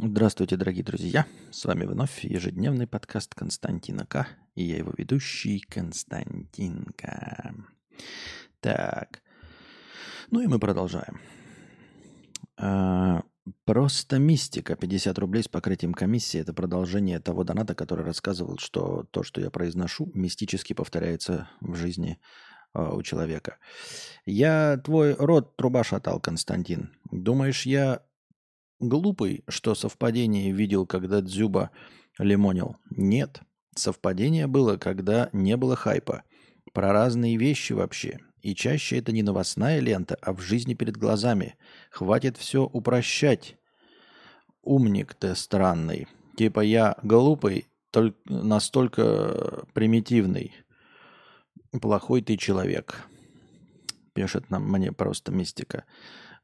Здравствуйте, дорогие друзья! С вами вновь ежедневный подкаст Константина К. И я его ведущий Константин К. Так. Ну и мы продолжаем. Просто мистика. 50 рублей с покрытием комиссии. Это продолжение того доната, который рассказывал, что то, что я произношу, мистически повторяется в жизни у человека. Я твой рот труба шатал, Константин. Думаешь, я... глупый, что совпадение видел, когда Дзюба лимонил. Нет, совпадение было, когда не было хайпа. Про разные вещи вообще. И чаще это не новостная лента, а в жизни перед глазами. Хватит все упрощать. Умник ты странный. Типа я глупый, только настолько примитивный. Плохой ты человек. Пишет нам мне просто мистика.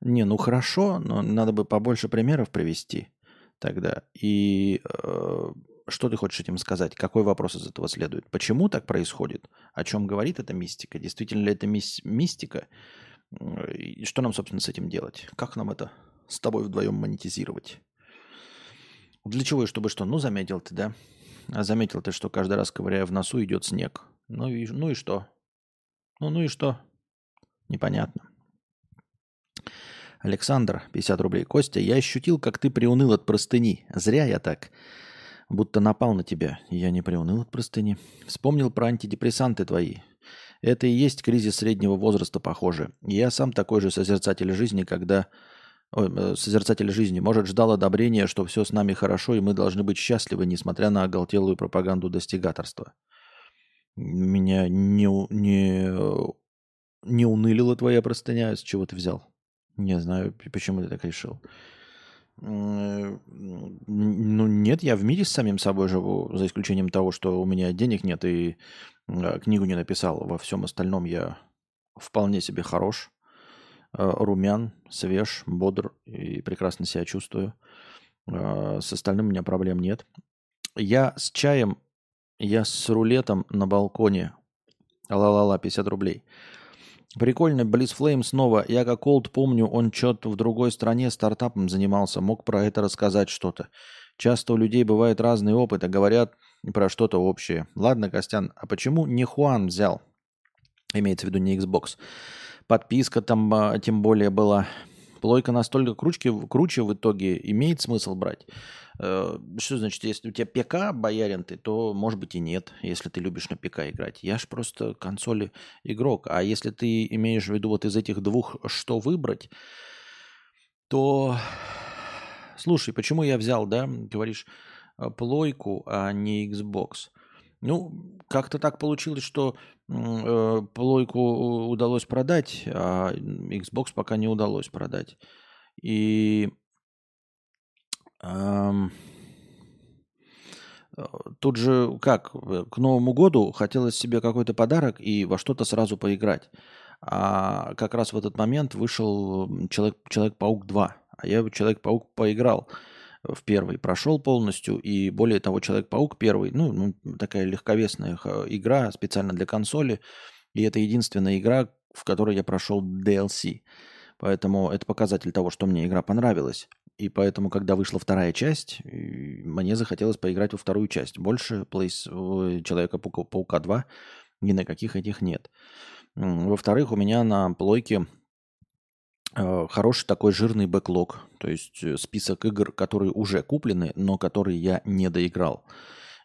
Не, ну хорошо, но надо бы побольше примеров привести тогда. И что ты хочешь этим сказать? Какой вопрос из этого следует? Почему так происходит? О чем говорит эта мистика? Действительно ли это мистика? И что нам, собственно, с этим делать? Как нам это с тобой вдвоем монетизировать? Для чего и чтобы что? Ну, заметил ты, да? А заметил ты, что каждый раз, ковыряя в носу, идет снег. Ну и что? Ну и что? Непонятно. Александр, 50 рублей. Костя, я ощутил, как ты приуныл от простыни. Зря я так. Будто напал на тебя. Я не приуныл от простыни. Вспомнил про антидепрессанты твои. Это и есть кризис среднего возраста, похоже. Я сам такой же созерцатель жизни, Может, ждал одобрения, что все с нами хорошо, и мы должны быть счастливы, несмотря на оголтелую пропаганду достигаторства. Меня не унылила твоя простыня. С чего ты взял? Не знаю, почему ты так решил. Ну, нет, я в мире с самим собой живу, за исключением того, что у меня денег нет и книгу не написал. Во всем остальном я вполне себе хорош, румян, свеж, бодр и прекрасно себя чувствую. С остальным у меня проблем нет. Я с чаем, я с рулетом на балконе. Ла-ла-ла, 50 рублей. Прикольно, Близфлейм снова. Я как Олд помню, он что-то в другой стране стартапом занимался, мог про это рассказать что-то. Часто у людей бывают разные опыты, говорят про что-то общее. Ладно, Костян, а почему не Хуан взял? Имеется в виду не Xbox. Подписка там тем более была. Плойка настолько круче в итоге, имеет смысл брать? Что значит, если у тебя ПК, боярин ты, то, может быть, и нет, если ты любишь на ПК играть. Я ж просто консоли игрок. А если ты имеешь в виду вот из этих двух, что выбрать, то... Слушай, почему я взял, да, говоришь, плойку, а не Xbox? Ну, как-то так получилось, что плойку удалось продать, а Xbox пока не удалось продать. И тут же как? К Новому году хотелось себе какой-то подарок и во что-то сразу поиграть. А как раз в этот момент вышел Человек-паук 2. А я Человек-паук поиграл. В первый прошел полностью, и более того, Человек-паук первый, ну, такая легковесная игра специально для консоли, и это единственная игра, в которой я прошел DLC. Поэтому это показатель того, что мне игра понравилась. И поэтому, когда вышла вторая часть, мне захотелось поиграть во вторую часть. Больше Человека-паука 2 ни на каких этих нет. Во-вторых, у меня на плойке... хороший такой жирный бэклог, то есть список игр, которые уже куплены, но которые я не доиграл.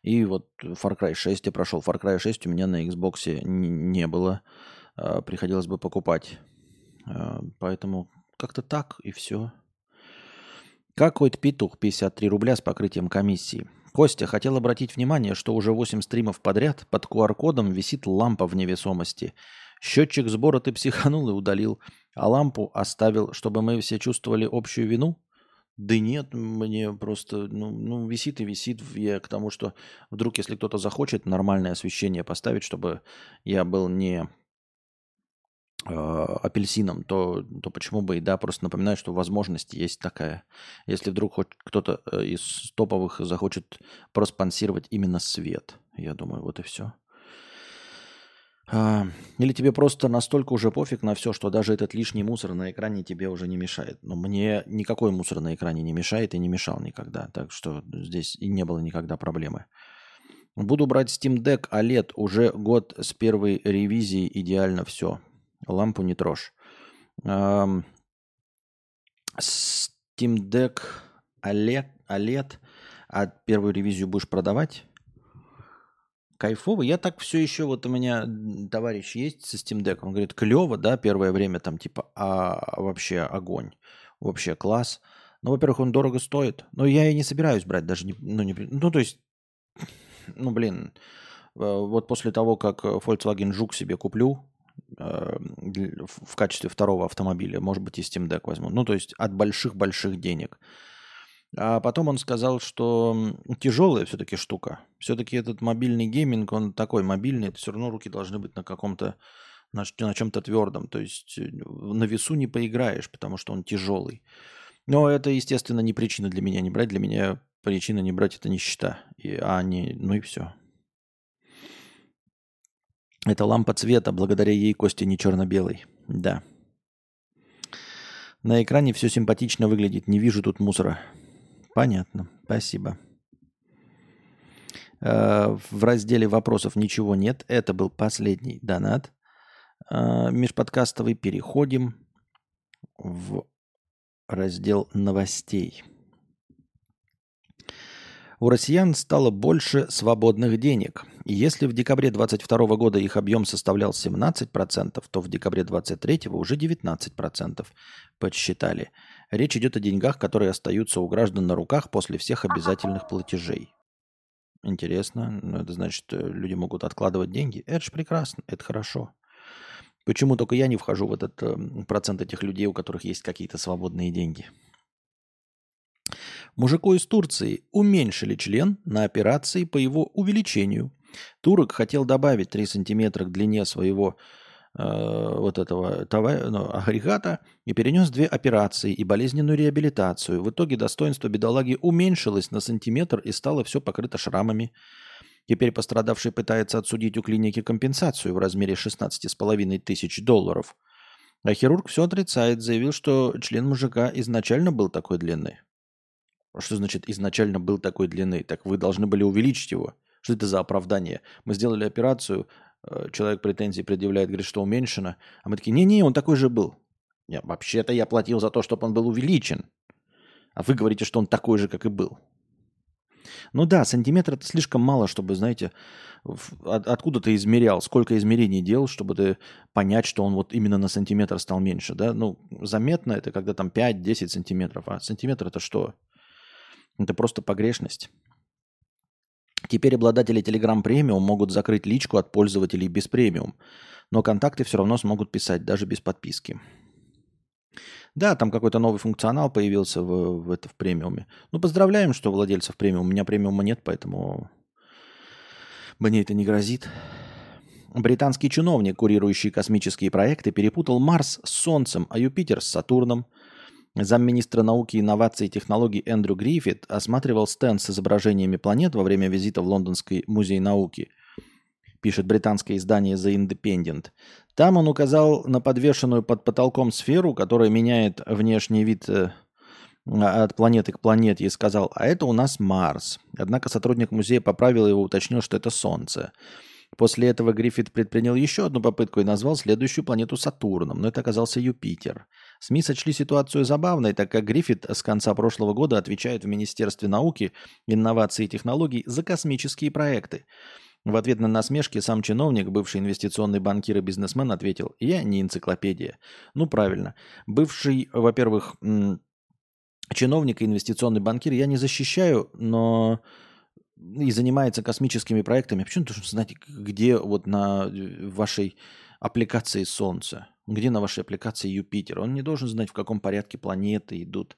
И вот Far Cry 6 я прошел. Far Cry 6 у меня на Xbox не было, приходилось бы покупать. Поэтому как-то так и все. Какой-то петух, 53 рубля с покрытием комиссии. Костя, хотел обратить внимание, что уже 8 стримов подряд под QR-кодом висит лампа в невесомости. Счетчик сбора ты психанул и удалил, а лампу оставил, чтобы мы все чувствовали общую вину? Да нет, мне просто, ну висит и висит. Я к тому, что вдруг, если кто-то захочет, нормальное освещение поставить, чтобы я был не апельсином, то почему бы и да, просто напоминаю, что возможность есть такая. Если вдруг хоть кто-то из топовых захочет проспонсировать именно свет, я думаю, вот и все. Или тебе просто настолько уже пофиг на все, что даже этот лишний мусор на экране тебе уже не мешает. Но мне никакой мусор на экране не мешает и не мешал никогда. Так что здесь и не было никогда проблемы. Буду брать Steam Deck OLED. Уже год с первой ревизии идеально все. Лампу не трожь. Steam Deck OLED. А первую ревизию будешь продавать? Кайфово. Я так все еще, вот у меня товарищ есть со Steam Deck, он говорит, клево, да, первое время там типа, а вообще огонь, вообще класс. Ну, во-первых, он дорого стоит, но я и не собираюсь брать даже, вот после того, как Volkswagen Жук себе куплю в качестве второго автомобиля, может быть, и Steam Deck возьму, ну, то есть от больших-больших денег. А потом он сказал, что тяжелая все-таки штука. Все-таки этот мобильный гейминг, он такой мобильный, все равно руки должны быть на каком-то, на чем-то твердом. То есть на весу не поиграешь, потому что он тяжелый. Но это, естественно, не причина для меня не брать. Для меня причина не брать – это нищета. Ну и все. Это лампа цвета, благодаря ей кости не черно-белый. Да. На экране все симпатично выглядит. Не вижу тут мусора. Понятно, спасибо. В разделе вопросов ничего нет. Это был последний донат. Межподкастовый. Переходим в раздел новостей. У россиян стало больше свободных денег. И если в декабре 2022 года их объем составлял 17%, то в декабре 2023 уже 19%, подсчитали. Речь идет о деньгах, которые остаются у граждан на руках после всех обязательных платежей. Интересно. Ну, это значит, люди могут откладывать деньги. Это же прекрасно, это хорошо. Почему только я не вхожу в этот процент этих людей, у которых есть какие-то свободные деньги? Мужику из Турции уменьшили член на операции по его увеличению. Турок хотел добавить 3 сантиметра к длине своего агрегата и перенес 2 операции и болезненную реабилитацию. В итоге достоинство бедолаги уменьшилось на сантиметр и стало все покрыто шрамами. Теперь пострадавший пытается отсудить у клиники компенсацию в размере $16,500. А хирург все отрицает, заявил, что член мужика изначально был такой длины. Что значит изначально был такой длины? Так вы должны были увеличить его. Что это за оправдание? Мы сделали операцию, человек претензии предъявляет, говорит, что уменьшено. А мы такие, не-не, он такой же был. Я, вообще-то я платил за то, чтобы он был увеличен. А вы говорите, что он такой же, как и был. Ну да, сантиметр это слишком мало, чтобы, знаете, откуда ты измерял, сколько измерений делал, чтобы ты понять, что он вот именно на сантиметр стал меньше. Да? Ну, заметно это, когда там 5-10 сантиметров. А сантиметр это что? Это просто погрешность. Теперь обладатели Telegram Premium могут закрыть личку от пользователей без премиум, но контакты все равно смогут писать, даже без подписки. Да, там какой-то новый функционал появился в премиуме. Ну, поздравляем, что владельцев премиума. У меня премиума нет, поэтому мне это не грозит. Британский чиновник, курирующий космические проекты, перепутал Марс с Солнцем, а Юпитер с Сатурном. Замминистра науки, инноваций и технологий Эндрю Гриффит осматривал стенд с изображениями планет во время визита в Лондонский музей науки, пишет британское издание The Independent. Там он указал на подвешенную под потолком сферу, которая меняет внешний вид от планеты к планете, и сказал, а это у нас Марс. Однако сотрудник музея поправил его и уточнил, что это Солнце. После этого Гриффит предпринял еще одну попытку и назвал следующую планету Сатурном, но это оказался Юпитер. СМИ сочли ситуацию забавной, так как Гриффит с конца прошлого года отвечает в Министерстве науки, инноваций и технологий за космические проекты. В ответ на насмешки сам чиновник, бывший инвестиционный банкир и бизнесмен, ответил, «Я не энциклопедия». Ну, правильно. Бывший, во-первых, чиновник и инвестиционный банкир я не защищаю, но... и занимается космическими проектами. Почему ты должен знать, где вот на вашей аппликации Солнце, где на вашей аппликации Юпитер? Он не должен знать, в каком порядке планеты идут.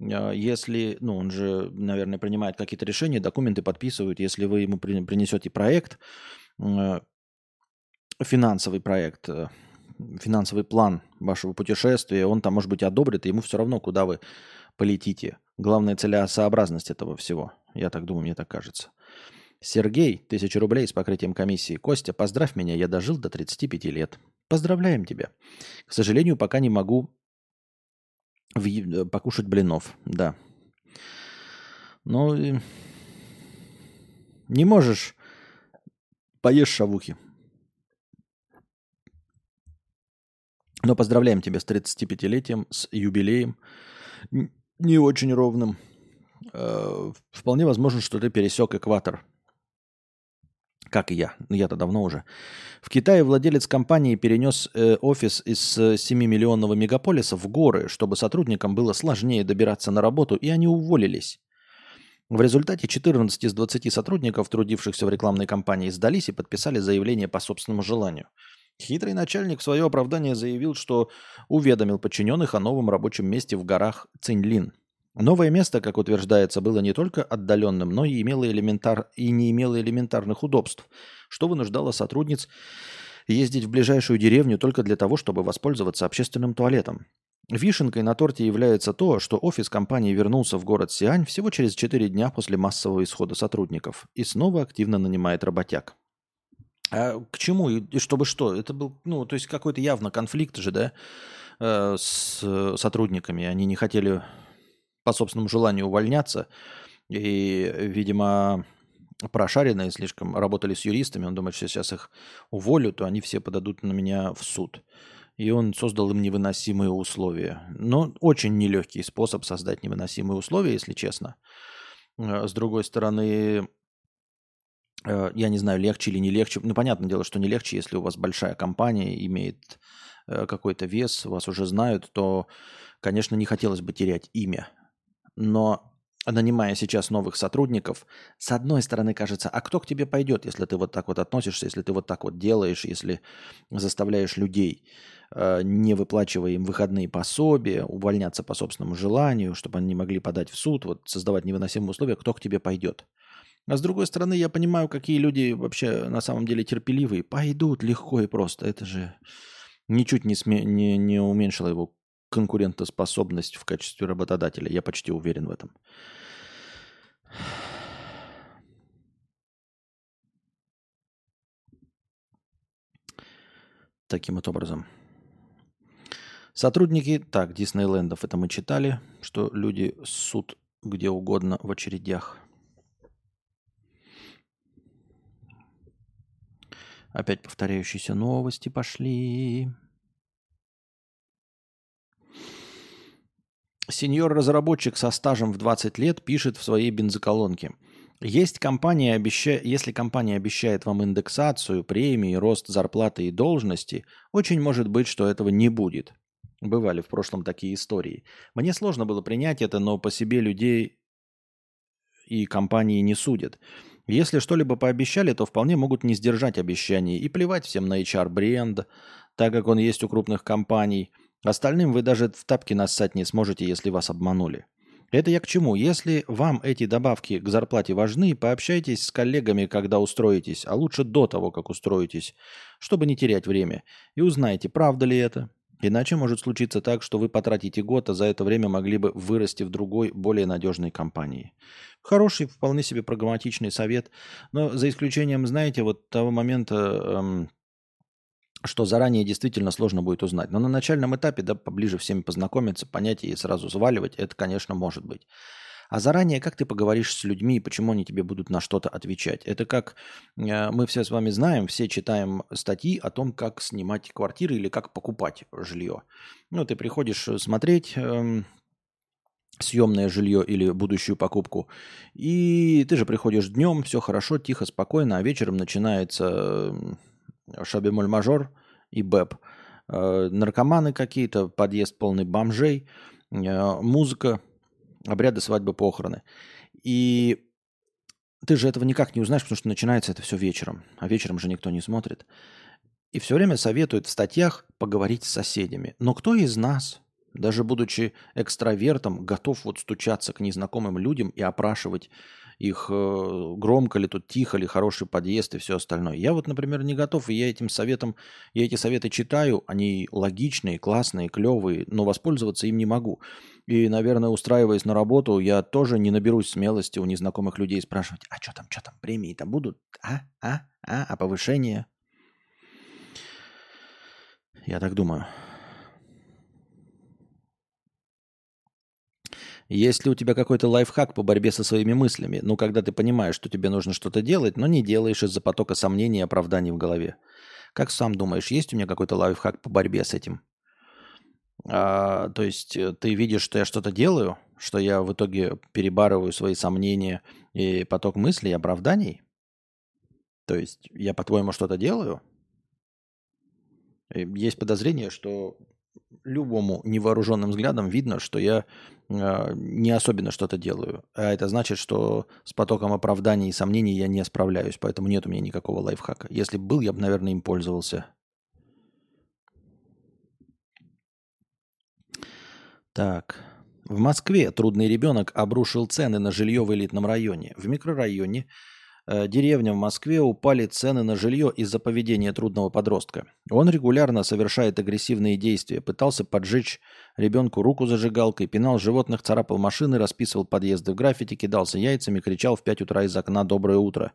Если, он же, наверное, принимает какие-то решения, документы подписывают. Если вы ему принесете проект, финансовый план вашего путешествия, он там, может быть, одобрит, и ему все равно, куда вы полетите. Главная целесообразность этого всего. Я так думаю, мне так кажется. Сергей, 1000 рублей с покрытием комиссии. Костя, поздравь меня, я дожил до 35 лет. Поздравляем тебя. К сожалению, пока не могу покушать блинов. Да. Ну, не можешь, поешь шавухи. Но поздравляем тебя с 35-летием, с юбилеем. Не очень ровным. Вполне возможно, что ты пересек экватор. Как и я. Я-то давно уже. В Китае владелец компании перенес офис из 7-миллионного мегаполиса в горы, чтобы сотрудникам было сложнее добираться на работу, и они уволились. В результате 14 из 20 сотрудников, трудившихся в рекламной кампании, сдались и подписали заявление по собственному желанию. Хитрый начальник в свое оправдание заявил, что уведомил подчиненных о новом рабочем месте в горах Цинлин. Новое место, как утверждается, было не только отдаленным, но и не имело элементарных удобств, что вынуждало сотрудниц ездить в ближайшую деревню только для того, чтобы воспользоваться общественным туалетом. Вишенкой на торте является то, что офис компании вернулся в город Сиань всего через 4 дня после массового исхода сотрудников и снова активно нанимает работяг. А к чему? И чтобы что? Это был, то есть какой-то явно конфликт же, да, с сотрудниками. Они не хотели по собственному желанию увольняться. И, видимо, прошаренные слишком работали с юристами. Он думает, что сейчас их уволю, то они все подадут на меня в суд. И он создал им невыносимые условия. Но очень нелегкий способ создать невыносимые условия, если честно. С другой стороны... Я не знаю, легче или не легче. Ну, понятное дело, что не легче, если у вас большая компания, имеет какой-то вес, вас уже знают, то, конечно, не хотелось бы терять имя. Но, нанимая сейчас новых сотрудников, с одной стороны, кажется, а кто к тебе пойдет, если ты вот так вот относишься, если ты вот так вот делаешь, если заставляешь людей, не выплачивая им выходные пособия, увольняться по собственному желанию, чтобы они не могли подать в суд, вот создавать невыносимые условия, кто к тебе пойдет. А с другой стороны, я понимаю, какие люди вообще на самом деле терпеливые. Пойдут легко и просто. Это же ничуть не уменьшило его конкурентоспособность в качестве работодателя. Я почти уверен в этом. Таким вот образом. Сотрудники, Диснейлендов, это мы читали, что люди ссут где угодно в очередях. Опять повторяющиеся новости пошли. Сеньор-разработчик со стажем в 20 лет пишет в своей бензоколонке. Если компания обещает вам индексацию, премии, рост зарплаты и должности, очень может быть, что этого не будет. Бывали в прошлом такие истории. Мне сложно было принять это, но по себе людей и компании не судят. Если что-либо пообещали, то вполне могут не сдержать обещаний и плевать всем на HR-бренд, так как он есть у крупных компаний. Остальным вы даже в тапки нассать не сможете, если вас обманули. Это я к чему? Если вам эти добавки к зарплате важны, пообщайтесь с коллегами, когда устроитесь, а лучше до того, как устроитесь, чтобы не терять время, и узнайте, правда ли это. Иначе может случиться так, что вы потратите год, а за это время могли бы вырасти в другой, более надежной компании. Хороший, вполне себе прагматичный совет. Но за исключением, знаете, вот того момента, что заранее действительно сложно будет узнать. Но на начальном этапе, да, поближе всеми познакомиться, понять и сразу сваливать, это, конечно, может быть. А заранее, как ты поговоришь с людьми, почему они тебе будут на что-то отвечать? Это как мы все с вами знаем, все читаем статьи о том, как снимать квартиры или как покупать жилье. Ты приходишь смотреть съемное жилье или будущую покупку, и ты же приходишь днем, все хорошо, тихо, спокойно, а вечером начинается ша-бемоль-мажор и бэп. Наркоманы какие-то, подъезд полный бомжей, музыка, обряды, свадьбы, похороны. И ты же этого никак не узнаешь, потому что начинается это все вечером. А вечером же никто не смотрит. И все время советуют в статьях поговорить с соседями. Но кто из нас, даже будучи экстравертом, готов вот стучаться к незнакомым людям и опрашивать их громко ли тут, тихо ли, хороший подъезд и все остальное. Я вот, например, не готов, и я эти советы читаю, они логичные, классные, клевые, но воспользоваться им не могу. И, наверное, устраиваясь на работу, я тоже не наберусь смелости у незнакомых людей спрашивать, а что там, премии-то будут? А повышение? Я так думаю. Есть ли у тебя какой-то лайфхак по борьбе со своими мыслями? Ну, когда ты понимаешь, что тебе нужно что-то делать, но не делаешь из-за потока сомнений и оправданий в голове. Как сам думаешь, есть у меня какой-то лайфхак по борьбе с этим? То есть ты видишь, что я что-то делаю, что я в итоге перебарываю свои сомнения и поток мыслей и оправданий? То есть я, по-твоему, что-то делаю? Есть подозрение, что... Любому невооруженным взглядом видно, что я не особенно что-то делаю. А это значит, что с потоком оправданий и сомнений я не справляюсь. Поэтому нет у меня никакого лайфхака. Если бы был, я бы, наверное, им пользовался. Так. В Москве трудный ребенок обрушил цены на жилье в элитном районе. В микрорайоне деревня в Москве упали цены на жилье из-за поведения трудного подростка. Он регулярно совершает агрессивные действия, пытался поджечь ребенку руку зажигалкой, пинал животных, царапал машины, расписывал подъезды в граффити, кидался яйцами, кричал в 5 утра из окна «Доброе утро»,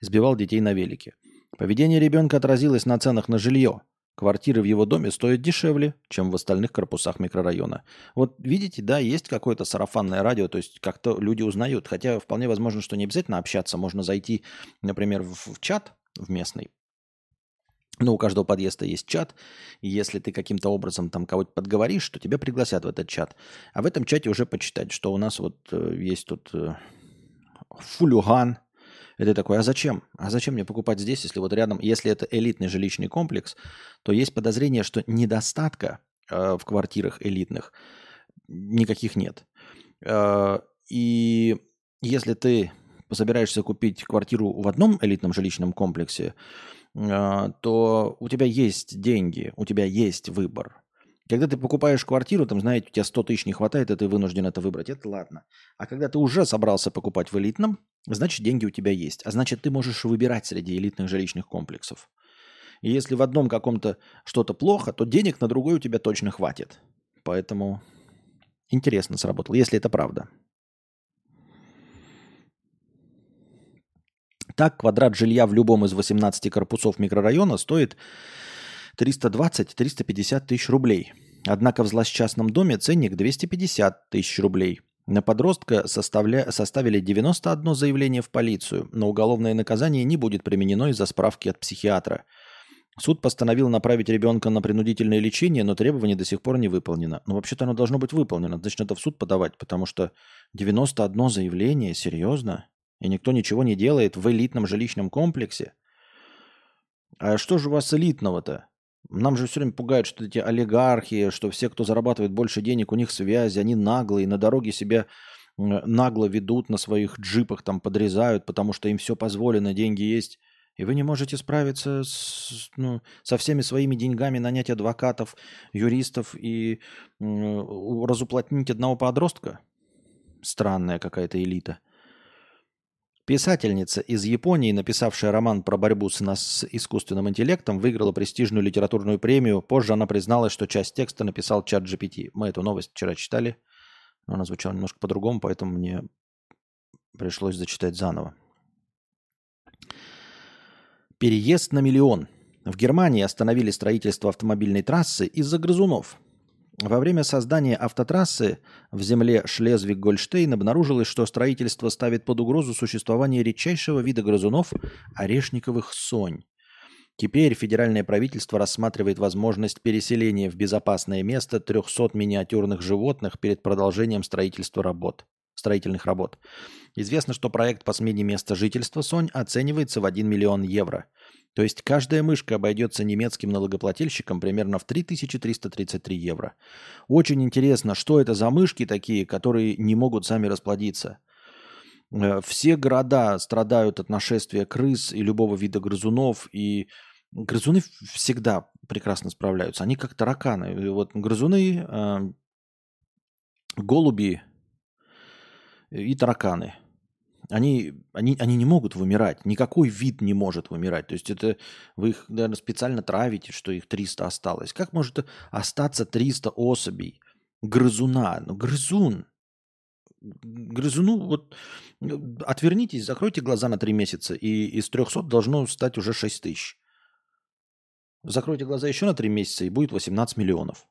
избивал детей на велике. Поведение ребенка отразилось на ценах на жилье. Квартиры в его доме стоят дешевле, чем в остальных корпусах микрорайона. Вот видите, да, есть какое-то сарафанное радио, то есть как-то люди узнают. Хотя вполне возможно, что не обязательно общаться. Можно зайти, например, в чат, в местный. Ну, у каждого подъезда есть чат. И если ты каким-то образом там кого-то подговоришь, то тебя пригласят в этот чат. А в этом чате уже почитать, что у нас вот есть тут фулюган. И ты такой, а зачем? А зачем мне покупать здесь, если вот рядом, если это элитный жилищный комплекс, то есть подозрение, что недостатка в квартирах элитных никаких нет. И если ты собираешься купить квартиру в одном элитном жилищном комплексе, то у тебя есть деньги, у тебя есть выбор. Когда ты покупаешь квартиру, там, знаете, у тебя 100 тысяч не хватает, и ты вынужден это выбрать. Это ладно. А когда ты уже собрался покупать в элитном, значит, деньги у тебя есть. А значит, ты можешь выбирать среди элитных жилищных комплексов. И если в одном каком-то что-то плохо, то денег на другой у тебя точно хватит. Поэтому интересно сработало, если это правда. Так, квадрат жилья в любом из 18 корпусов микрорайона стоит 320-350 тысяч рублей. Однако в злосчастном доме ценник 250 тысяч рублей. На подростка составили 91 заявление в полицию, но уголовное наказание не будет применено из-за справки от психиатра. Суд постановил направить ребенка на принудительное лечение, но требование до сих пор не выполнено. Но вообще-то оно должно быть выполнено. Значит, надо в суд подавать, потому что 91 заявление, серьезно? И никто ничего не делает в элитном жилищном комплексе? А что же у вас элитного-то? Нам же все время пугают, что эти олигархи, что все, кто зарабатывает больше денег, у них связи, они наглые, на дороге себя нагло ведут, на своих джипах там подрезают, потому что им все позволено, деньги есть. И вы не можете справиться со всеми своими деньгами, нанять адвокатов, юристов и разуплотнить одного подростка? Странная какая-то элита. Писательница из Японии, написавшая роман про борьбу с искусственным интеллектом, выиграла престижную литературную премию. Позже она призналась, что часть текста написал чат GPT. Мы эту новость вчера читали, но она звучала немножко по-другому, поэтому мне пришлось зачитать заново. Переезд на миллион. В Германии остановили строительство автомобильной трассы из-за грызунов. Во время создания автотрассы в земле Шлезвиг-Гольштейн обнаружилось, что строительство ставит под угрозу существование редчайшего вида грызунов – орешниковых сонь. Теперь федеральное правительство рассматривает возможность переселения в безопасное место 300 миниатюрных животных перед продолжением строительных работ. Известно, что проект по смене места жительства сонь оценивается в 1 миллион евро. То есть каждая мышка обойдется немецким налогоплательщикам примерно в 3333 евро. Очень интересно, что это за мышки такие, которые не могут сами расплодиться. Все города страдают от нашествия крыс и любого вида грызунов. И грызуны всегда прекрасно справляются. Они как тараканы. И вот грызуны, голуби и тараканы. Они не могут вымирать. Никакой вид не может вымирать. То есть это вы их, наверное, специально травите, что их 300 осталось. Как может остаться 300 особей? Грызуна. Ну, грызун. Грызуну, вот отвернитесь, закройте глаза на 3 месяца, и из 300 должно стать уже 6 тысяч. Закройте глаза еще на 3 месяца, и будет 18 миллионов.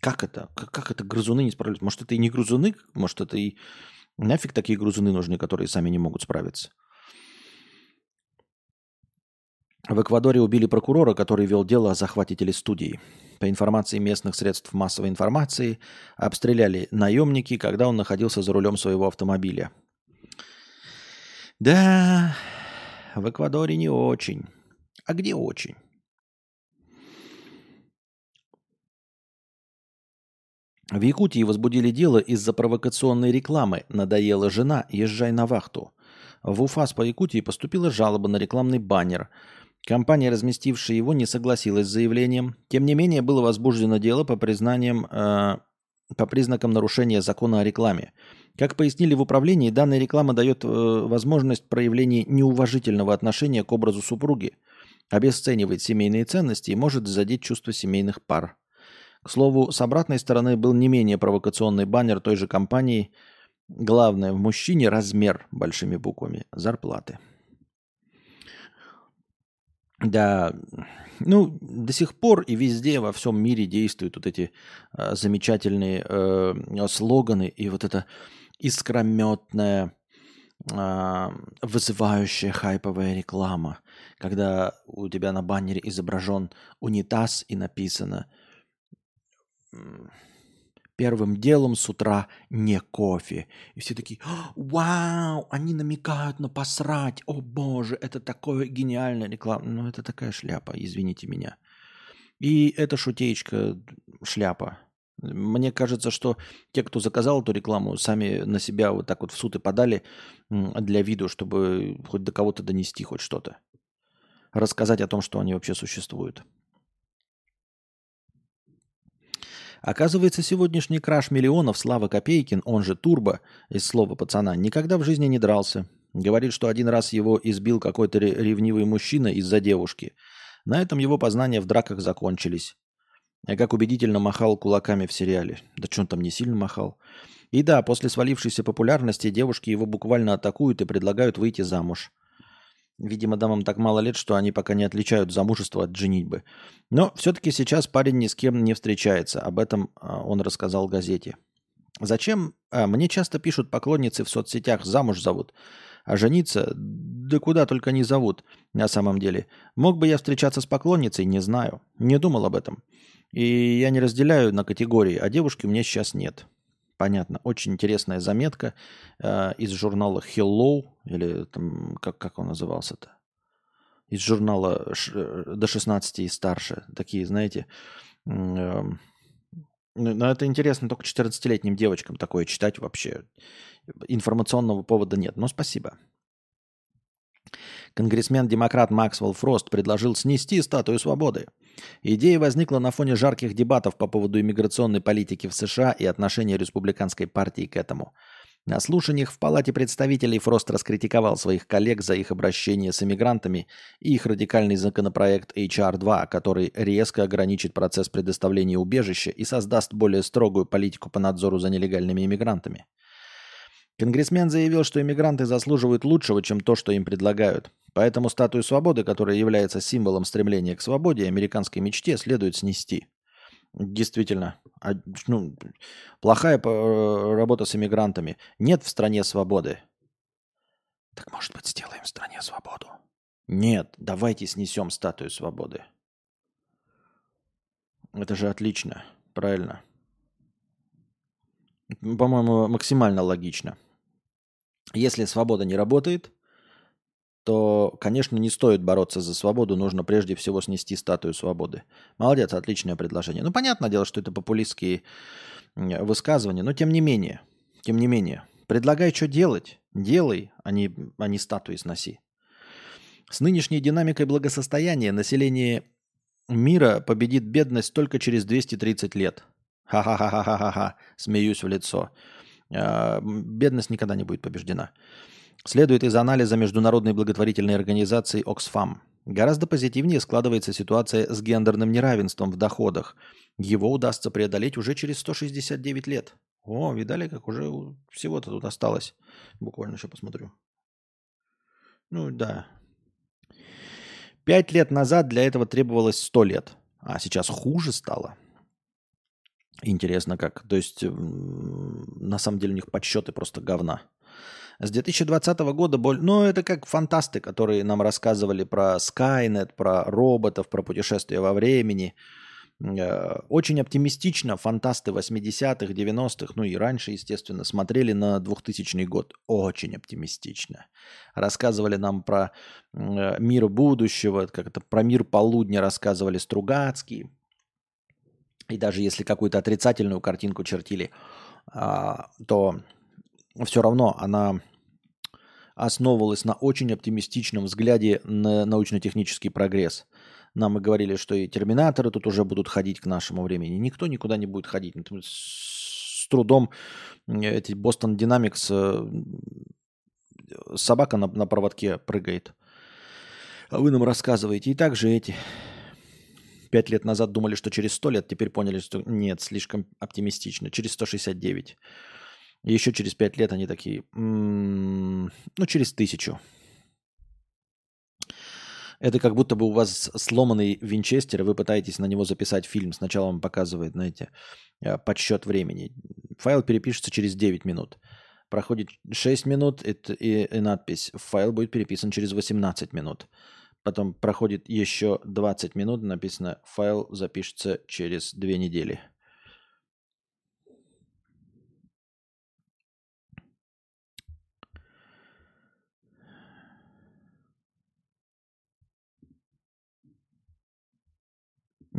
Как это? Как это грызуны не справляются? Может, это и не грызуны? Может, это и... Нафиг такие грызуны нужны, которые сами не могут справиться. В Эквадоре убили прокурора, который вел дело о захватителе студии. По информации местных средств массовой информации, обстреляли наемники, когда он находился за рулем своего автомобиля. Да, в Эквадоре не очень. А где очень? В Якутии возбудили дело из-за провокационной рекламы «Надоела жена, езжай на вахту». В УФАС по Якутии поступила жалоба на рекламный баннер. Компания, разместившая его, не согласилась с заявлением. Тем не менее, было возбуждено дело по признакам нарушения закона о рекламе. Как пояснили в управлении, данная реклама дает возможность проявления неуважительного отношения к образу супруги, обесценивает семейные ценности и может задеть чувства семейных пар. К слову, с обратной стороны был не менее провокационный баннер той же компании. Главное в мужчине – размер, большими буквами, зарплаты. Да, ну, до сих пор и везде во всем мире действуют вот эти замечательные слоганы и вот это искрометное, вызывающая хайповая реклама, когда у тебя на баннере изображен унитаз и написано: первым делом с утра не кофе. И все такие: вау, они намекают на посрать. О боже, это такое гениальная реклама. Ну, это такая шляпа, извините меня. И это шутеечка шляпа. Мне кажется, что те, кто заказал эту рекламу, сами на себя вот так вот в суд и подали для виду, чтобы хоть до кого-то донести хоть что-то. Рассказать о том, что они вообще существуют. Оказывается, сегодняшний краш миллионов Слава Копейкин, он же Турбо, из слова пацана, никогда в жизни не дрался. Говорит, что один раз его избил какой-то ревнивый мужчина из-за девушки. На этом его познания в драках закончились. А как убедительно махал кулаками в сериале. Да что он там не сильно махал. И да, после свалившейся популярности девушки его буквально атакуют и предлагают выйти замуж. Видимо, дамам так мало лет, что они пока не отличают замужество от женитьбы. Но все-таки сейчас парень ни с кем не встречается. Об этом он рассказал газете. Зачем? Мне часто пишут поклонницы в соцсетях: замуж зовут. А жениться? Да куда только не зовут. На самом деле. Мог бы я встречаться с поклонницей? Не знаю. Не думал об этом. И я не разделяю на категории. А девушки у меня сейчас нет. Понятно. Очень интересная заметка из журнала Hello, или там, как он назывался-то? Из журнала до 16 и старше. Такие, знаете, но это интересно только 14-летним девочкам такое читать вообще. Информационного повода нет, но спасибо. Конгрессмен-демократ Максвелл Фрост предложил снести статую свободы. Идея возникла на фоне жарких дебатов по поводу иммиграционной политики в США и отношения республиканской партии к этому. На слушаниях в Палате представителей Фрост раскритиковал своих коллег за их обращение с иммигрантами и их радикальный законопроект HR2, который резко ограничит процесс предоставления убежища и создаст более строгую политику по надзору за нелегальными иммигрантами. Конгрессмен заявил, что иммигранты заслуживают лучшего, чем то, что им предлагают. Поэтому статую свободы, которая является символом стремления к свободе и американской мечте, следует снести. Действительно, плохая работа с иммигрантами. Нет в стране свободы. Так, может быть, сделаем в стране свободу? Нет, давайте снесем статую свободы. Это же отлично, правильно? По-моему, максимально логично. Если свобода не работает, то, конечно, не стоит бороться за свободу, нужно прежде всего снести статую свободы. Молодец, отличное предложение. Ну, понятное дело, что это популистские высказывания, но тем не менее, предлагай, что делать, делай, а не статуи сноси. С нынешней динамикой благосостояния население мира победит бедность только через 230 лет. Ха-ха-ха-ха-ха-ха, смеюсь в лицо. бедность никогда не будет побеждена. Следует из анализа международной благотворительной организации Oxfam. Гораздо позитивнее складывается ситуация с гендерным неравенством в доходах. Его удастся преодолеть уже через 169 лет. О, видали, как уже всего-то тут осталось. Буквально еще посмотрю. Ну да. 5 лет назад для этого требовалось 100 лет. А сейчас хуже стало. Интересно как. То есть на самом деле у них подсчеты просто говна. С 2020 года более... Ну, это как фантасты, которые нам рассказывали про Skynet, про роботов, про путешествия во времени. Очень оптимистично фантасты 80-х, 90-х, ну и раньше, естественно, смотрели на 2000 год. Очень оптимистично. Рассказывали нам про мир будущего, как-то про мир полудня рассказывали Стругацкий. И даже если какую-то отрицательную картинку чертили, то все равно она основывалась на очень оптимистичном взгляде на научно-технический прогресс. Нам и говорили, что и терминаторы тут уже будут ходить к нашему времени. Никто никуда не будет ходить. С трудом эти Boston Dynamics, собака на проводке прыгает. А вы нам рассказываете. И также эти 5 лет назад думали, что через 100 лет, теперь поняли, что нет, слишком оптимистично. Через 169. И еще через 5 лет они такие, ну, через 1000. Это как будто бы у вас сломанный винчестер, и вы пытаетесь на него записать фильм. Сначала он показывает, знаете, подсчет времени. Файл перепишется через 9 минут. Проходит 6 минут, и надпись «Файл будет переписан через 18 минут». Потом проходит еще 20 минут, написано «Файл запишется через 2 недели».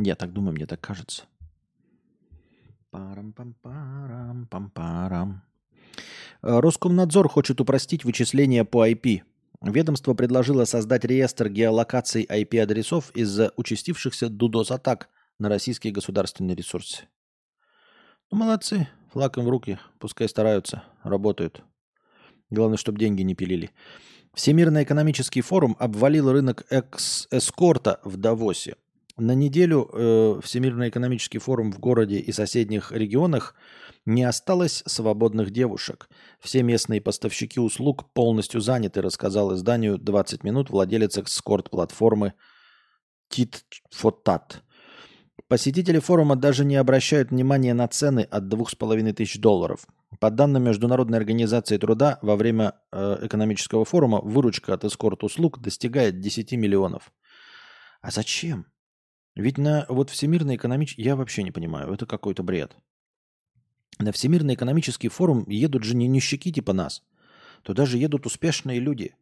Я так думаю, мне так кажется. Парам-пам-парам-пам-парам. Роскомнадзор хочет упростить вычисления по IP. Ведомство предложило создать реестр геолокаций IP-адресов из-за участившихся DDoS-атак на российские государственные ресурсы. Ну, молодцы, флаг им в руки, пускай стараются, работают. Главное, чтобы деньги не пилили. Всемирный экономический форум обвалил рынок эскорта в Давосе. На неделю Всемирный экономический форум в городе и соседних регионах не осталось свободных девушек. Все местные поставщики услуг полностью заняты, рассказал изданию 20 минут владелец эскорт-платформы Титфотат. Посетители форума даже не обращают внимания на цены от $2500. По данным Международной организации труда, во время экономического форума выручка от эскорт-услуг достигает 10 миллионов. А зачем? Ведь на вот Всемирный экономический... Я вообще не понимаю, это какой-то бред. На Всемирный экономический форум едут же не нищики типа нас. Туда же едут успешные люди.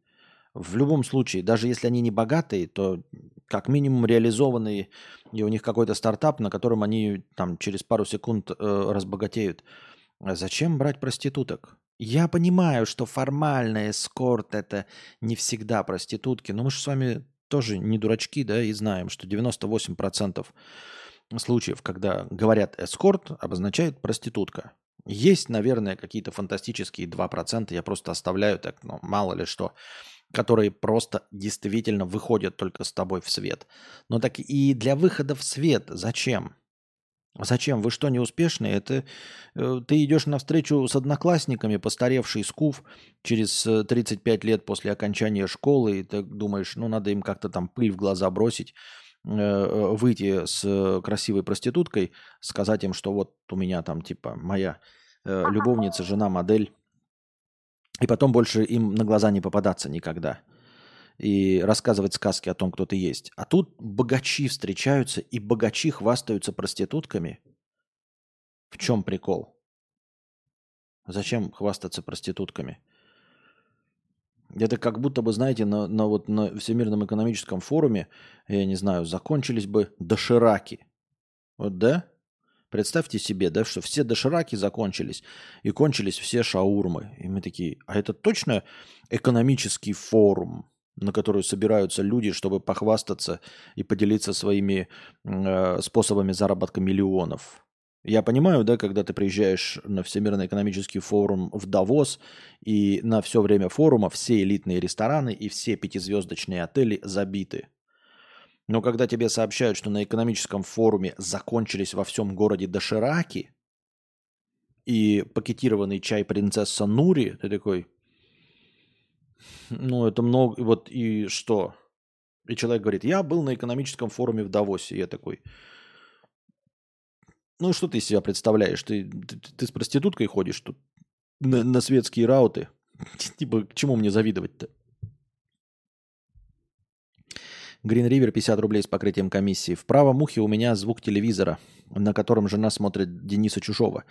В любом случае, даже если они не богатые, то как минимум реализованные, и у них какой-то стартап, на котором они там через пару секунд разбогатеют. А зачем брать проституток? Я понимаю, что формальный эскорт – это не всегда проститутки, но мы же с вами... тоже не дурачки, да, и знаем, что 98% случаев, когда говорят «эскорт», обозначает «проститутка». Есть, наверное, какие-то фантастические 2%, я просто оставляю так, ну, мало ли что, которые просто действительно выходят только с тобой в свет. Но так и для выхода в свет зачем? Зачем? Вы что, не успешные? Это ты идешь навстречу с одноклассниками, постаревший скуф через 35 лет после окончания школы, и ты думаешь, ну, надо им как-то там пыль в глаза бросить, выйти с красивой проституткой, сказать им, что вот у меня там типа моя любовница, жена, модель, и потом больше им на глаза не попадаться никогда. И рассказывать сказки о том, кто ты есть. А тут богачи встречаются, и богачи хвастаются проститутками. В чем прикол? Зачем хвастаться проститутками? Это как будто бы, знаете, на Всемирном экономическом форуме, я не знаю, закончились бы дошираки. Вот, да? Представьте себе, да, что все дошираки закончились, и кончились все шаурмы. И мы такие, а это точно экономический форум, на которую собираются люди, чтобы похвастаться и поделиться своими способами заработка миллионов. Я понимаю, да, когда ты приезжаешь на Всемирный экономический форум в Давос, и на все время форума все элитные рестораны и все пятизвездочные отели забиты. Но когда тебе сообщают, что на экономическом форуме закончились во всем городе дошираки и пакетированный чай принцесса Нури, ты такой, ну это много, вот и что? И человек говорит, я был на экономическом форуме в Давосе, я такой... Ну, что ты из себя представляешь? Ты с проституткой ходишь тут на светские рауты? Типа, к чему мне завидовать-то? Green River 50 рублей с покрытием комиссии. В правом ухе у меня звук телевизора, на котором жена смотрит Дениса Чужого.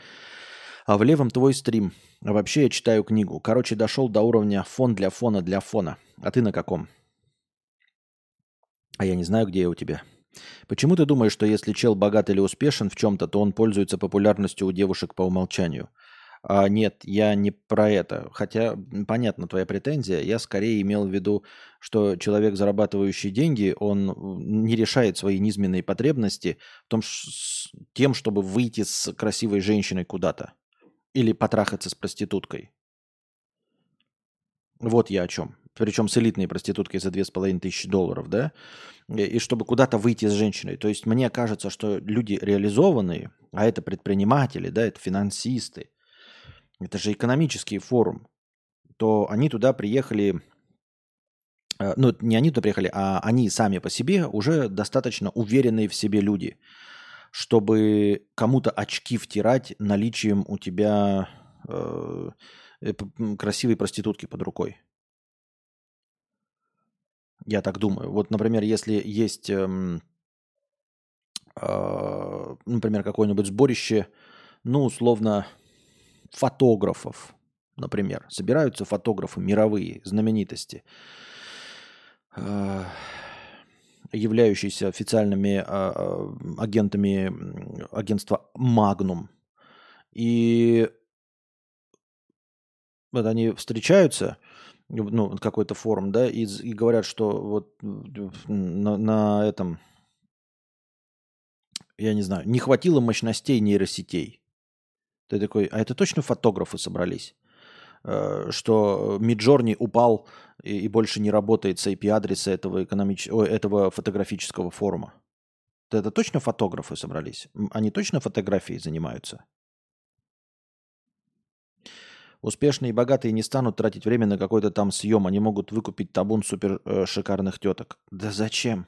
А в левом твой стрим. А вообще я читаю книгу. Короче, дошел до уровня фон для фона для фона. А ты на каком? А я не знаю, где я у тебя. Почему ты думаешь, что если чел богат или успешен в чем-то, то он пользуется популярностью у девушек по умолчанию? А нет, я не про это. Хотя, понятно, твоя претензия. Я скорее имел в виду, что человек, зарабатывающий деньги, он не решает свои низменные потребности тем, чтобы выйти с красивой женщиной куда-то. Или потрахаться с проституткой. Вот я о чем. Причем с элитной проституткой за $2500, да? И чтобы куда-то выйти с женщиной. То есть мне кажется, что люди реализованные, а это предприниматели, да, это финансисты, это же экономический форум, то они туда приехали, ну, не они туда приехали, а они сами по себе уже достаточно уверенные в себе люди, чтобы кому-то очки втирать наличием у тебя красивой проститутки под рукой. Я так думаю. Вот, например, если есть, например, какое-нибудь сборище, ну, условно, фотографов, например. Собираются фотографы мировые, знаменитости, являющиеся официальными агентами агентства «Магнум». И вот они встречаются... ну, какой-то форум, да, и говорят, что вот на этом, я не знаю, не хватило мощностей нейросетей. Ты такой, а это точно фотографы собрались? Что Миджорни упал и больше не работает с IP-адреса этого фотографического форума. Это точно фотографы собрались? Они точно фотографией занимаются? Успешные и богатые не станут тратить время на какой-то там съем. Они могут выкупить табун супер шикарных теток. Да зачем?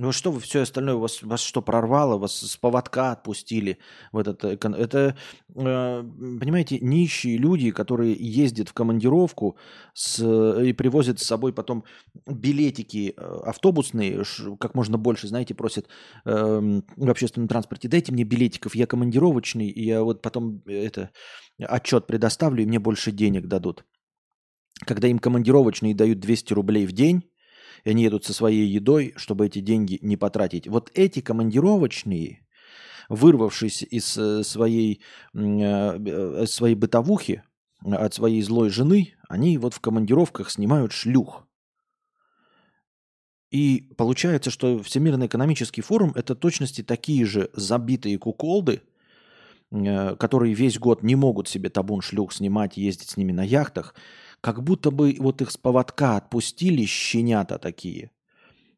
Ну что вы, все остальное, вас что, прорвало? Вас с поводка отпустили? В этот, это, понимаете, нищие люди, которые ездят в командировку и привозят с собой потом билетики автобусные, как можно больше, знаете, просят в общественном транспорте, дайте мне билетиков, я командировочный, и я вот потом отчет предоставлю, и мне больше денег дадут. Когда им командировочные дают 200 рублей в день, и они едут со своей едой, чтобы эти деньги не потратить. Вот эти командировочные, вырвавшись из своей бытовухи, от своей злой жены, они вот в командировках снимают шлюх. И получается, что Всемирный экономический форум – это точности такие же забитые куколды, которые весь год не могут себе табун шлюх снимать, ездить с ними на яхтах, как будто бы вот их с поводка отпустили щенята такие,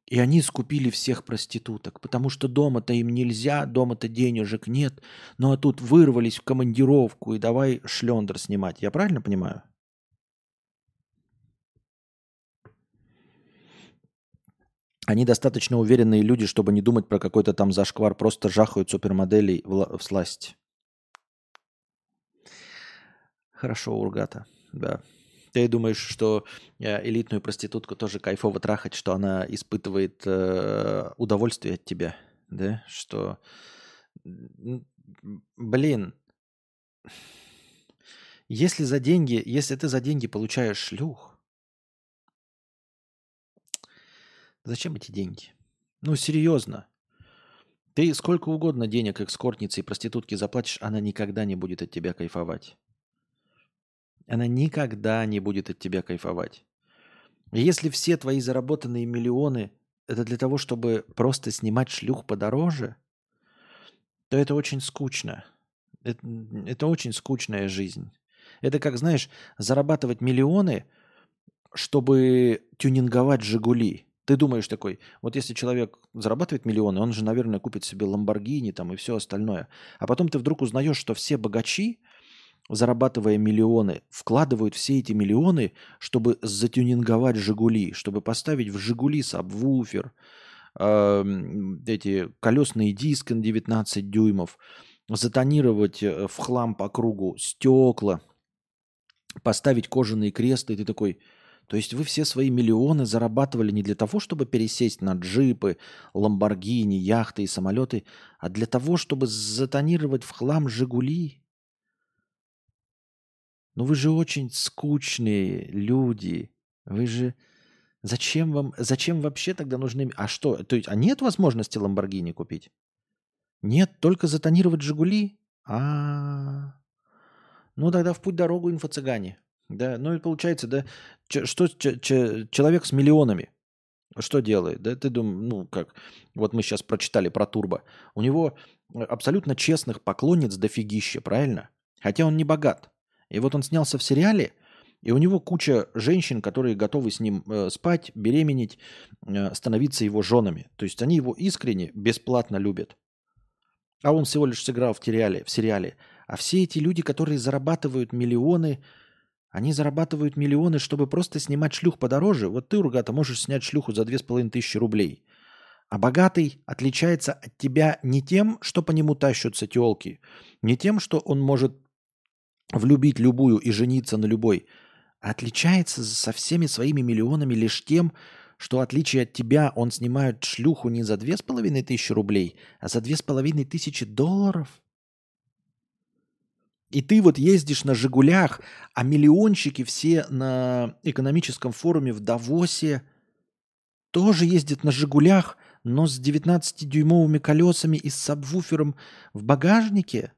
и они скупили всех проституток, потому что дома-то им нельзя, дома-то денежек нет, ну а тут вырвались в командировку и давай шлендер снимать. Я правильно понимаю? Они достаточно уверенные люди, чтобы не думать про какой-то там зашквар, просто жахают супермоделей всласть. Хорошо, Ургата, да. Ты думаешь, что элитную проститутку тоже кайфово трахать, что она испытывает удовольствие от тебя, да? Что, блин, если ты за деньги получаешь шлюх, зачем эти деньги? Ну, серьезно. Ты сколько угодно денег экскортнице и проститутке заплатишь, она никогда не будет от тебя кайфовать. Она никогда не будет от тебя кайфовать. Если все твои заработанные миллионы – это для того, чтобы просто снимать шлюх подороже, то это очень скучно. Это очень скучная жизнь. Это как, знаешь, зарабатывать миллионы, чтобы тюнинговать «Жигули». Ты думаешь такой, вот если человек зарабатывает миллионы, он же, наверное, купит себе «Ламборгини» там и все остальное. А потом ты вдруг узнаешь, что все богачи, зарабатывая миллионы, вкладывают все эти миллионы, чтобы затюнинговать «Жигули», чтобы поставить в «Жигули» сабвуфер, эти колесные диски на 19 дюймов, затонировать в хлам по кругу стекла, поставить кожаные кресты, и ты такой... То есть вы все свои миллионы зарабатывали не для того, чтобы пересесть на джипы, ламборгини, яхты и самолеты, а для того, чтобы затонировать в хлам «Жигули». Ну вы же очень скучные люди. Вы же... Зачем вообще тогда нужны... А что? То есть, а нет возможности ламборгини купить? Нет, только затонировать «Жигули»? Ну тогда в путь дорогу инфо-цыгане. Да, ну и получается, да, человек с миллионами что делает? Да, ты думаешь, ну как, вот мы сейчас прочитали про Турбо. У него абсолютно честных поклонниц дофигища, правильно? Хотя он не богат. И вот он снялся в сериале, и у него куча женщин, которые готовы с ним спать, беременеть, становиться его женами. То есть они его искренне, бесплатно любят. А он всего лишь сыграл в сериале. А все эти люди, которые зарабатывают миллионы... Они зарабатывают миллионы, чтобы просто снимать шлюх подороже. Вот ты, Ургата, можешь снять шлюху за 2500 рублей. А богатый отличается от тебя не тем, что по нему тащатся тёлки, не тем, что он может влюбить любую и жениться на любой, а отличается со всеми своими миллионами лишь тем, что в отличие от тебя он снимает шлюху не за 2500 рублей, а за $2500. И ты вот ездишь на «Жигулях», а миллионщики все на экономическом форуме в Давосе тоже ездят на «Жигулях», но с 19-дюймовыми колесами и с сабвуфером в багажнике?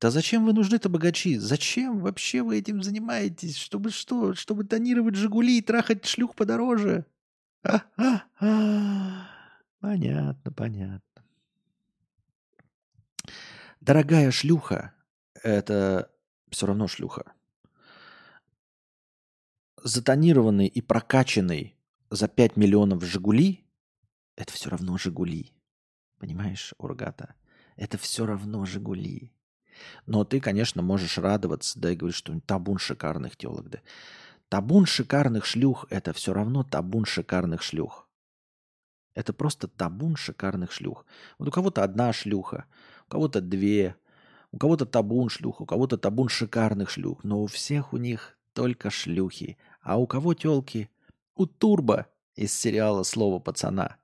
Да зачем вы нужны-то, богачи? Зачем вообще вы этим занимаетесь? Чтобы что? Чтобы тонировать «Жигули» и трахать шлюх подороже? Понятно. Дорогая шлюха, это все равно шлюха, затонированный и прокачанный за 5 миллионов «Жигули», это все равно «Жигули». Понимаешь, Ургата? Это все равно «Жигули». Но ты, конечно, можешь радоваться, да, и говоришь, что табун шикарных телок, да. Табун шикарных шлюх – это все равно табун шикарных шлюх. Это просто табун шикарных шлюх. Вот у кого-то одна шлюха, у кого-то две, у кого-то табун шлюх, у кого-то табун шикарных шлюх. Но у всех у них только шлюхи. А у кого тёлки? У Турбо из сериала «Слово пацана».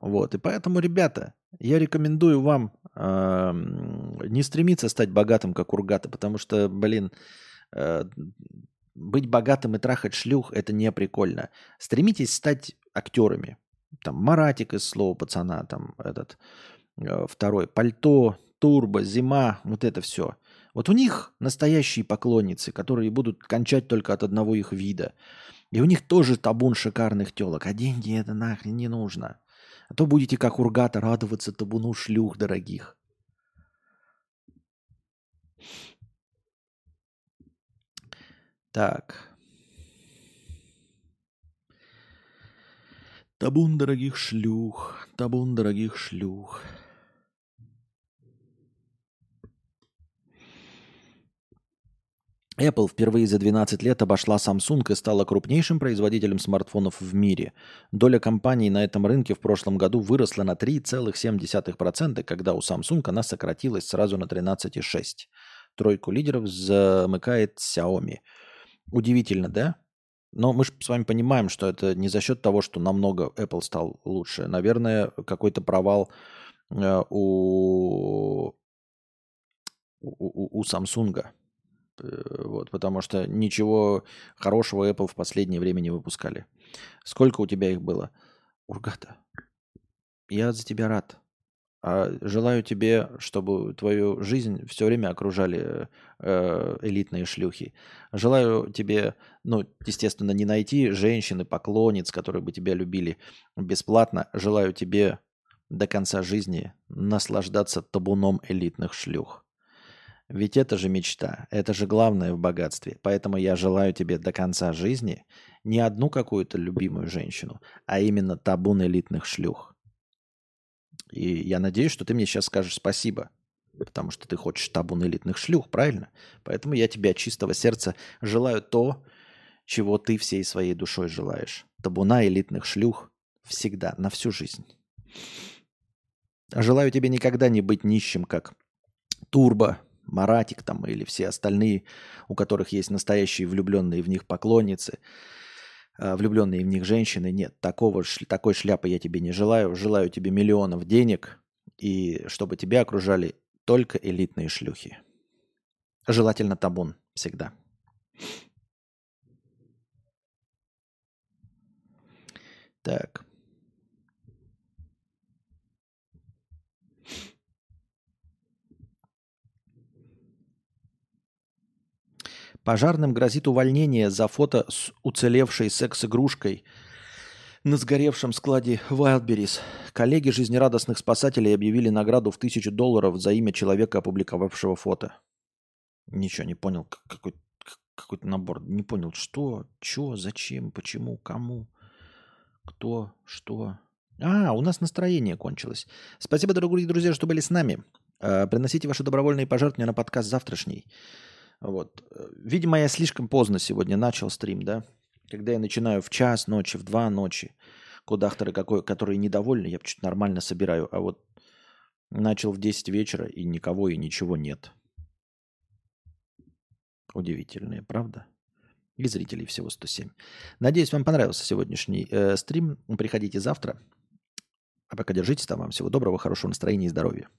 Вот. И поэтому, ребята, я рекомендую вам не стремиться стать богатым, как Ургата, потому что, быть богатым и трахать шлюх – это не прикольно. Стремитесь стать актерами. Там Маратик из «Слова пацана», там этот второй, Пальто, Турбо, Зима, вот это все. Вот у них настоящие поклонницы, которые будут кончать только от одного их вида. И у них тоже табун шикарных телок. А деньги это нахрен не нужно. А то будете, как Ургата, радоваться табуну шлюх дорогих. Так... Табун дорогих шлюх, табун дорогих шлюх. Apple впервые за 12 лет обошла Samsung и стала крупнейшим производителем смартфонов в мире. Доля компаний на этом рынке в прошлом году выросла на 3,7%, когда у Samsung она сократилась сразу на 13,6%. Тройку лидеров замыкает Xiaomi. Удивительно, да? Но мы же с вами понимаем, что это не за счет того, что намного Apple стал лучше. Наверное, какой-то провал у Samsung. Вот, потому что ничего хорошего Apple в последнее время не выпускали. Сколько у тебя их было? Ургата, я за тебя рад. Желаю тебе, чтобы твою жизнь все время окружали элитные шлюхи. Желаю тебе, ну, естественно, не найти женщин и поклонниц, которые бы тебя любили бесплатно. Желаю тебе до конца жизни наслаждаться табуном элитных шлюх. Ведь это же мечта, это же главное в богатстве. Поэтому я желаю тебе до конца жизни не одну какую-то любимую женщину, а именно табун элитных шлюх. И я надеюсь, что ты мне сейчас скажешь спасибо, потому что ты хочешь табун элитных шлюх, правильно? Поэтому я тебе от чистого сердца желаю то, чего ты всей своей душой желаешь. Табуна элитных шлюх всегда, на всю жизнь. Желаю тебе никогда не быть нищим, как Турбо, Маратик там или все остальные, у которых есть настоящие влюбленные в них поклонницы, влюбленные в них женщины. Нет, такой шляпы я тебе не желаю. Желаю тебе миллионов денег и чтобы тебя окружали только элитные шлюхи. Желательно табун всегда. Так. Пожарным грозит увольнение за фото с уцелевшей секс-игрушкой на сгоревшем складе Wildberries. Коллеги жизнерадостных спасателей объявили награду в $1000 за имя человека, опубликовавшего фото. Ничего не понял. Какой-то набор. Не понял, что, чё, зачем, почему, кому, кто, что. А, у нас настроение кончилось. Спасибо, дорогие друзья, что были с нами. Приносите ваши добровольные пожертвования на подкаст завтрашний. Вот. Видимо, я слишком поздно сегодня начал стрим, да? Когда я начинаю в 1:00 ночи, в 2:00 ночи, кудахторы какой, которые недовольны, я чуть нормально собираю. А вот начал в 10 вечера, и никого и ничего нет. Удивительные, правда? И зрителей всего 107. Надеюсь, вам понравился сегодняшний стрим. Приходите завтра. А пока держитесь там. Вам всего доброго, хорошего настроения и здоровья.